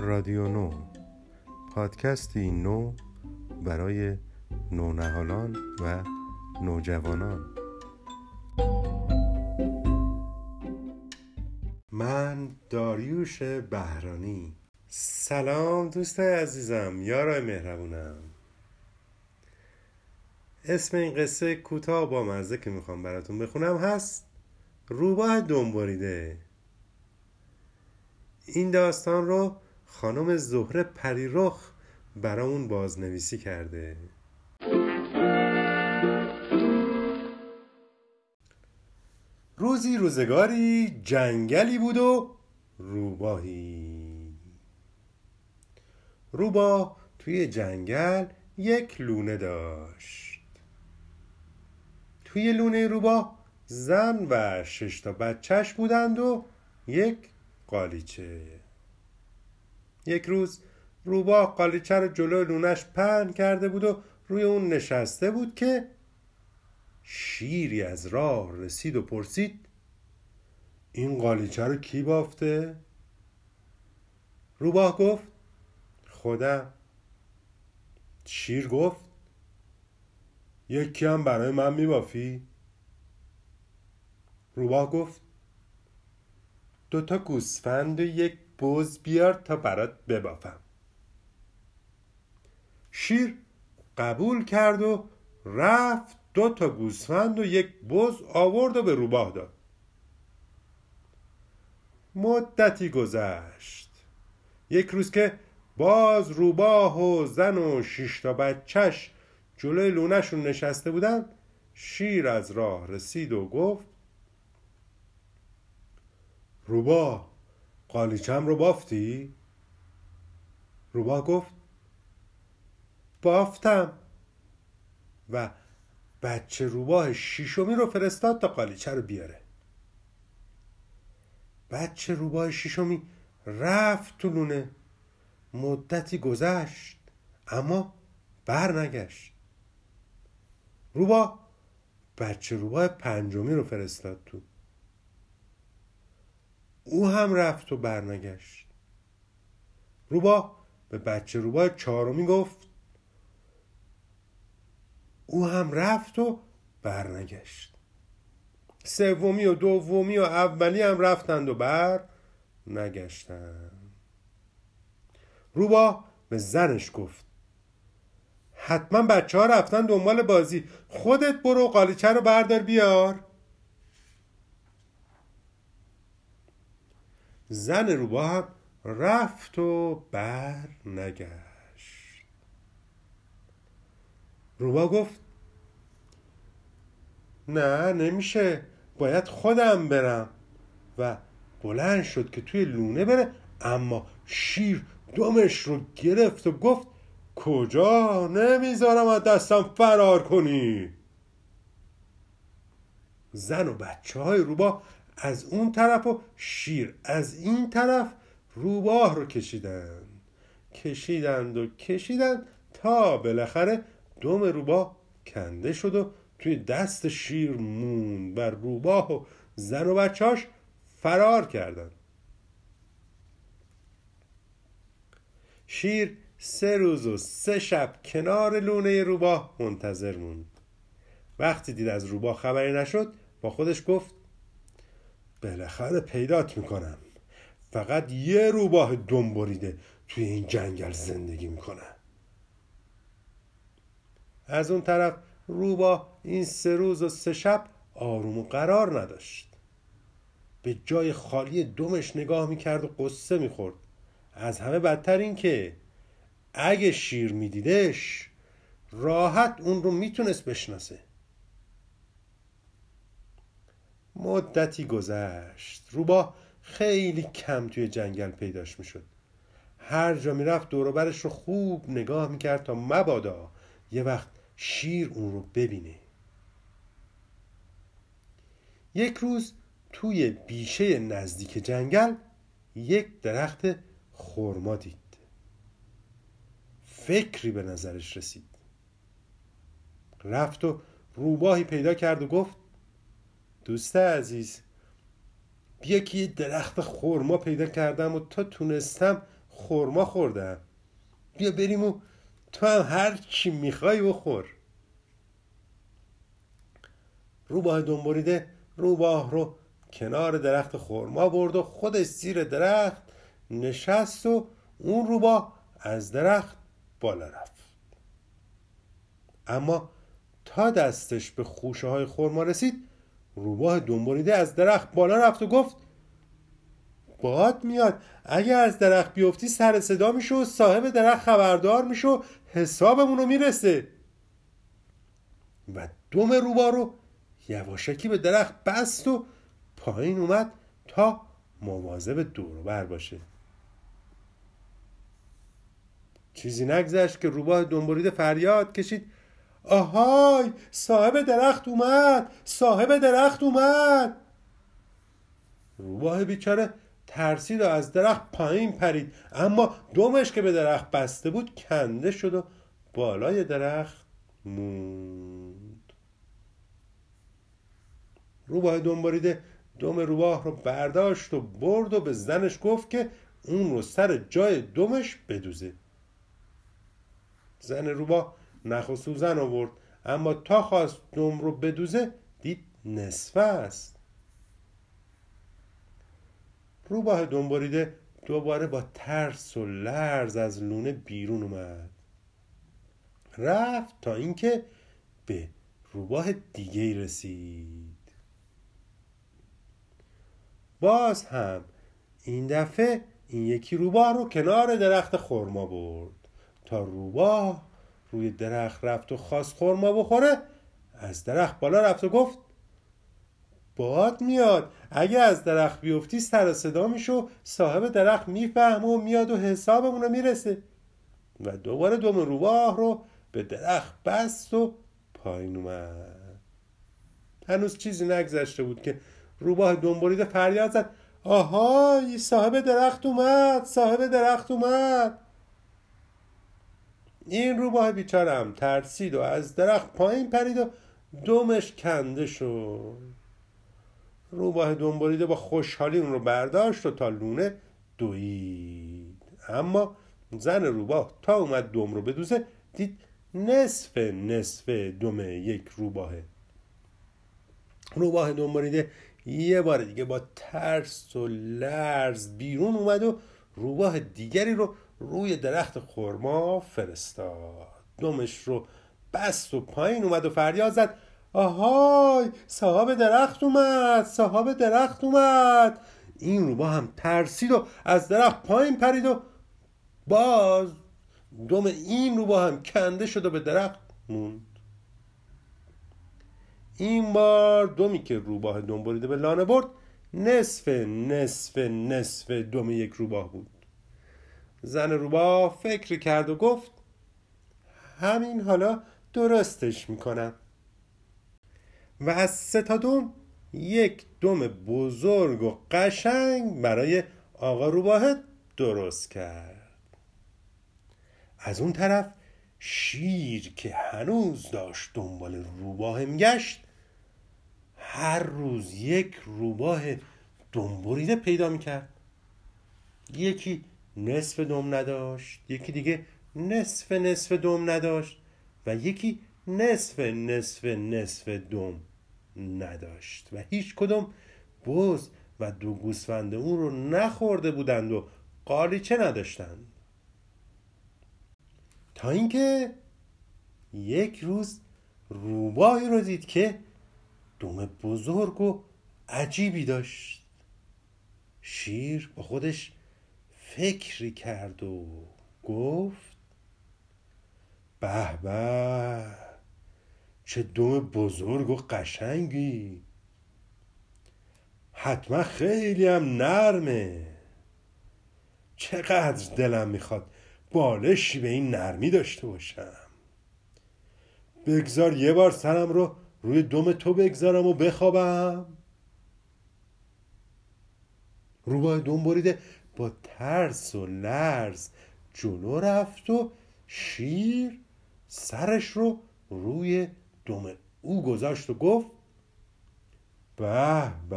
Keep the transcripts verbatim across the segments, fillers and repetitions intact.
رادیو نو، پادکستی نو برای نونهالان و نوجوانان. من داریوش بهرانی. سلام دوست عزیزم، یارای مهربونم. اسم این قصه کوتاه با مزه که میخوام براتون بخونم هست روباه دنباریده. این داستان رو خانم زهره پریرخ برامون بازنویسی کرده. روزی روزگاری جنگلی بود و روباهی. روباه توی جنگل یک لونه داشت. توی لونه روباه زن و شش تا بچه‌ش بودند و یک قالیچه. یک روز روباه قالیچه رو جلوی لونش پهن کرده بود و روی اون نشسته بود که شیری از راه رسید و پرسید: این قالیچه رو کی بافته؟ روباه گفت: خودم. شیر گفت: یکی هم برای من میبافی؟ روباه گفت: دوتا گوسفند و یک بز بیار تا برات ببافم. شیر قبول کرد و رفت دوتا گوسفند و یک بز آورد و به روباه داد. مدتی گذشت. یک روز که باز روباه و زن و شش تا بچه‌ش جلوی لونه‌شون نشسته بودن، شیر از راه رسید و گفت: روباه، قالیچم رو بافتی؟ روباه گفت: بافتم. و بچه روباه شیشومی رو فرستاد تا قالیچه رو بیاره. بچه روباه شیشومی رفت تو لونه. مدتی گذشت اما بر نگشت. روباه بچه روباه پنجمی رو فرستاد تو. او هم رفت و بر نگشت. روباه به بچه روباه چهارمی گفت. او هم رفت و بر نگشت. سومی و دومی و اولی هم رفتند و بر نگشتند. روباه به زنش گفت: حتما بچه ها رفتن دنبال بازی، خودت برو قالیچه رو بردار بیار. زن روباه هم رفت و بر نگشت. روباه گفت: نه، نمیشه، باید خودم برم. و بلند شد که توی لونه بره، اما شیر دمش رو گرفت و گفت: کجا؟ نمیذارم از دستم فرار کنی. زن و بچه های روباه از اون طرف و شیر از این طرف روباه رو کشیدن کشیدند و کشیدند تا بالاخره دم روباه کنده شد و توی دست شیر موند و روباه و زن و بچهاش فرار کردند. شیر سه روز و سه شب کنار لونه روباه منتظر موند. وقتی دید از روباه خبری نشد، با خودش گفت: بالاخره پیدات میکنم. فقط یه روباه دم بریده توی این جنگل زندگی میکنه. از اون طرف روباه این سه روز و سه شب آروم و قرار نداشت. به جای خالی دمش نگاه میکرد و قصه میخورد. از همه بدتر این که اگه شیر میدیدش راحت اون رو میتونست بشناسه. مدتی گذشت. روباه خیلی کم توی جنگل پیداش میشد. هر جا میرفت دور و برش رو خوب نگاه میکرد تا مبادا یه وقت شیر اون رو ببینه. یک روز توی بیشه نزدیک جنگل یک درخت خرما دید. فکری به نظرش رسید. رفت و روباهی پیدا کرد و گفت: دوست عزیز، بیا که یه درخت خرما پیدا کردم و تا تونستم خورما خوردم، بیا بریم و تو هم هر چی میخوای بخور. روباه دنبوریده روباه رو کنار درخت خورما برد و خودش زیر درخت نشست و اون روباه از درخت بالا رفت. اما تا دستش به خوشه های خورما رسید، روباه دنبوریده از درخت بالا رفت و گفت باد میاد، اگر از درخت بیفتی سر صدا میشه و صاحب درخت خبردار میشه و حسابمونو میرسه. و دوم روباه رو یواشکی به درخت بست و پایین اومد تا مواظب دوروبر باشه. چیزی نگذشت که روباه دنبوریده فریاد کشید آهای، صاحب درخت اومد، صاحب درخت اومد. روباه بیچاره ترسید و از درخت پایین پرید، اما دمش که به درخت بسته بود کنده شد و بالای درخت موند. روباه دنبوریده دم روباه رو برداشت و برد و به زنش گفت که اون رو سر جای دمش بدوزه. زن روباه نخ و سوزن آورد، اما تا خواست دم رو بدوزه دید نصفه است. روباه دنبوریده دوباره با ترس و لرز از لونه بیرون اومد، رفت تا اینکه به روباه دیگه رسید. باز هم این دفعه این یکی روباه رو کنار درخت خرما برد. تا روباه روی درخت رفت و خواست خرما بخوره، از درخت بالا رفت و گفت باد میاد، اگه از درخت بیفتی سر صدا میشه و صاحب درخت میفهمه و میاد و حسابمونو میرسه. و دوباره دوم روباه رو به درخت بست و پایین اومد. هنوز چیزی نگذشته بود که روباه دنبوریده فریاد زد آهای، صاحب درخت اومد، صاحب درخت اومد. این روباه بیچاره هم ترسید و از درخت پایین پرید و دمش کنده شد. روباه دنبوریده با خوشحالی اون رو برداشت و تا لونه دوید، اما زن روباه تا اومد دم رو بدوزه دید نصف نصف دم یک روباهه. روباه دنبوریده یه بار دیگه با ترس و لرز بیرون اومد و روباه دیگری رو روی درخت خرما فرستاد. دمش رو بست و پایین اومد و فریاد زد آهای، صاحب درخت اومد، صاحب درخت اومد. این روباه هم ترسید و از درخت پایین پرید و باز دم این روباه هم کنده شد و به درخت موند. این بار دمی که روباه دنبوریده به لانه برد نصف نصف نصف دم یک روباه بود. زن روباه فکر کرد و گفت همین حالا درستش میکنم. و از سه تا دم یک دم بزرگ و قشنگ برای آقا روباه درست کرد. از اون طرف شیر که هنوز داشت دنبال روباه میگشت، هر روز یک روباه دنبوریده پیدا میکرد. یکی نصف دم نداشت، یکی دیگه نصف نصف دم نداشت و یکی نصف نصف نصف دم نداشت و هیچ کدوم بز و دو گوسفند اون رو نخورده بودند و قالیچه نداشتند. تا اینکه یک روز روباهی رو دید که دم بزرگ و عجیبی داشت. شیر با خودش فکری کرد و گفت به به، چه دم بزرگ و قشنگی، حتما خیلی هم نرمه. چقدر دلم میخواد بالشی به این نرمی داشته باشم. بگذار یه بار سرم رو روی دم تو بگذارم و بخوابم. روباه دنبوریده با ترس و لرز جلو رفت و شیر سرش رو روی دم او گذاشت و گفت به به،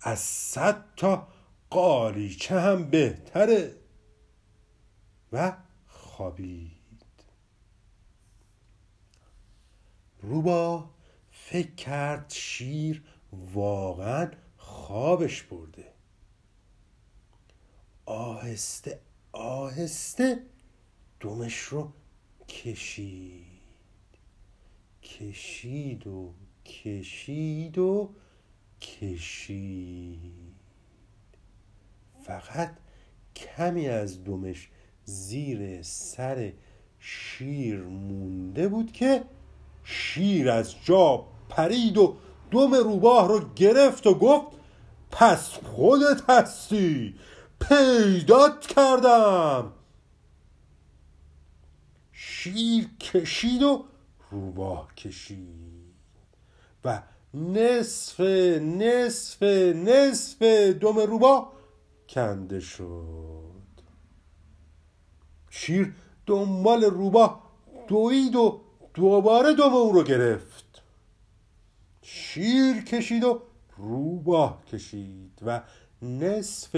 از صد تا قالیچه هم بهتره. و خوابید. روبا فکر کرد شیر واقعا خوابش برده. آهسته آهسته دمش رو کشید، کشید و کشید و کشید. فقط کمی از دمش زیر سر شیر مونده بود که شیر از جا پرید و دم روباه رو گرفت و گفت پس خودت هستی، پیدات کردم. شیر کشید و روباه کشید و نصف نصف نصف دم روباه کنده شد. شیر دنبال روباه دوید و دوباره دم اون رو گرفت. شیر کشید و روباه کشید و نصف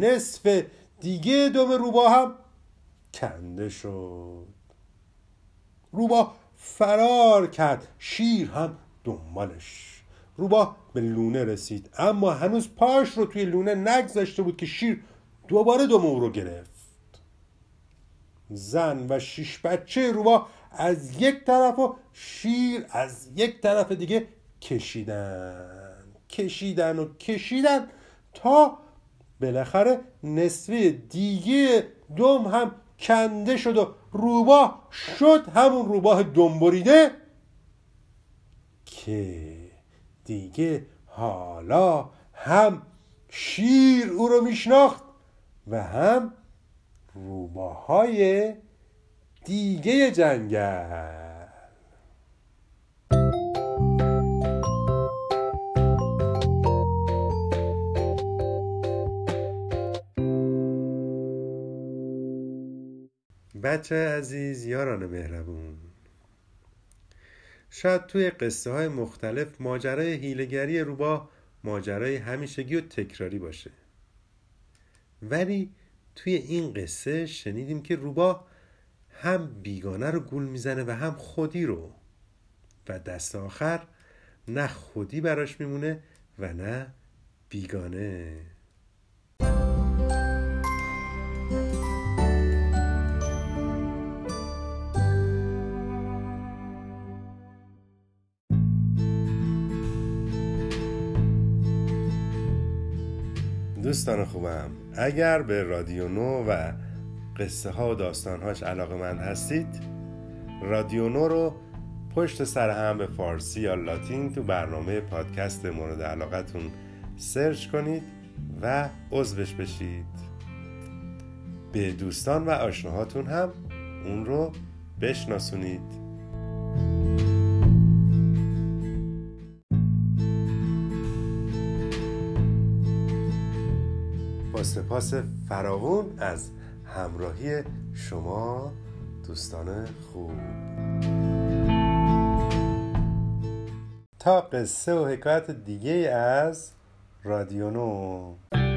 نصف دیگه دم روباه هم کنده شد. روباه فرار کرد، شیر هم دنبالش. روباه به لونه رسید، اما هنوز پاش رو توی لونه نگذاشته بود که شیر دوباره دم اون رو گرفت. زن و شش بچه روباه از یک طرف و شیر از یک طرف دیگه کشیدن، کشیدن و کشیدن تا بالاخره نصفه دیگه دم هم کنده شد و روباه شد همون روباه دم بریده که دیگه حالا هم شیر او رو میشناخت و هم روباهای دیگه جنگل. بچه عزیز، یاران مهربون، شاید توی قصه های مختلف ماجرای هیله‌گری روباه ماجرای همیشگی و تکراری باشه، ولی توی این قصه شنیدیم که روباه هم بیگانه رو گول میزنه و هم خودی رو، و دست آخر نه خودی براش میمونه و نه بیگانه. دوستان خوبم، اگر به رادیو نو و قصه ها و داستان هاش علاقه‌مند هستید، رادیو نو رو پشت سر هم به فارسی یا لاتین تو برنامه پادکست مورد علاقتون سرچ کنید و عضوش بشید. به دوستان و آشناهاتون هم اون رو بشناسونید. سپاس فراوان از همراهی شما دوستان خوب. تا قصه و حکایت دیگه از رادیو نو.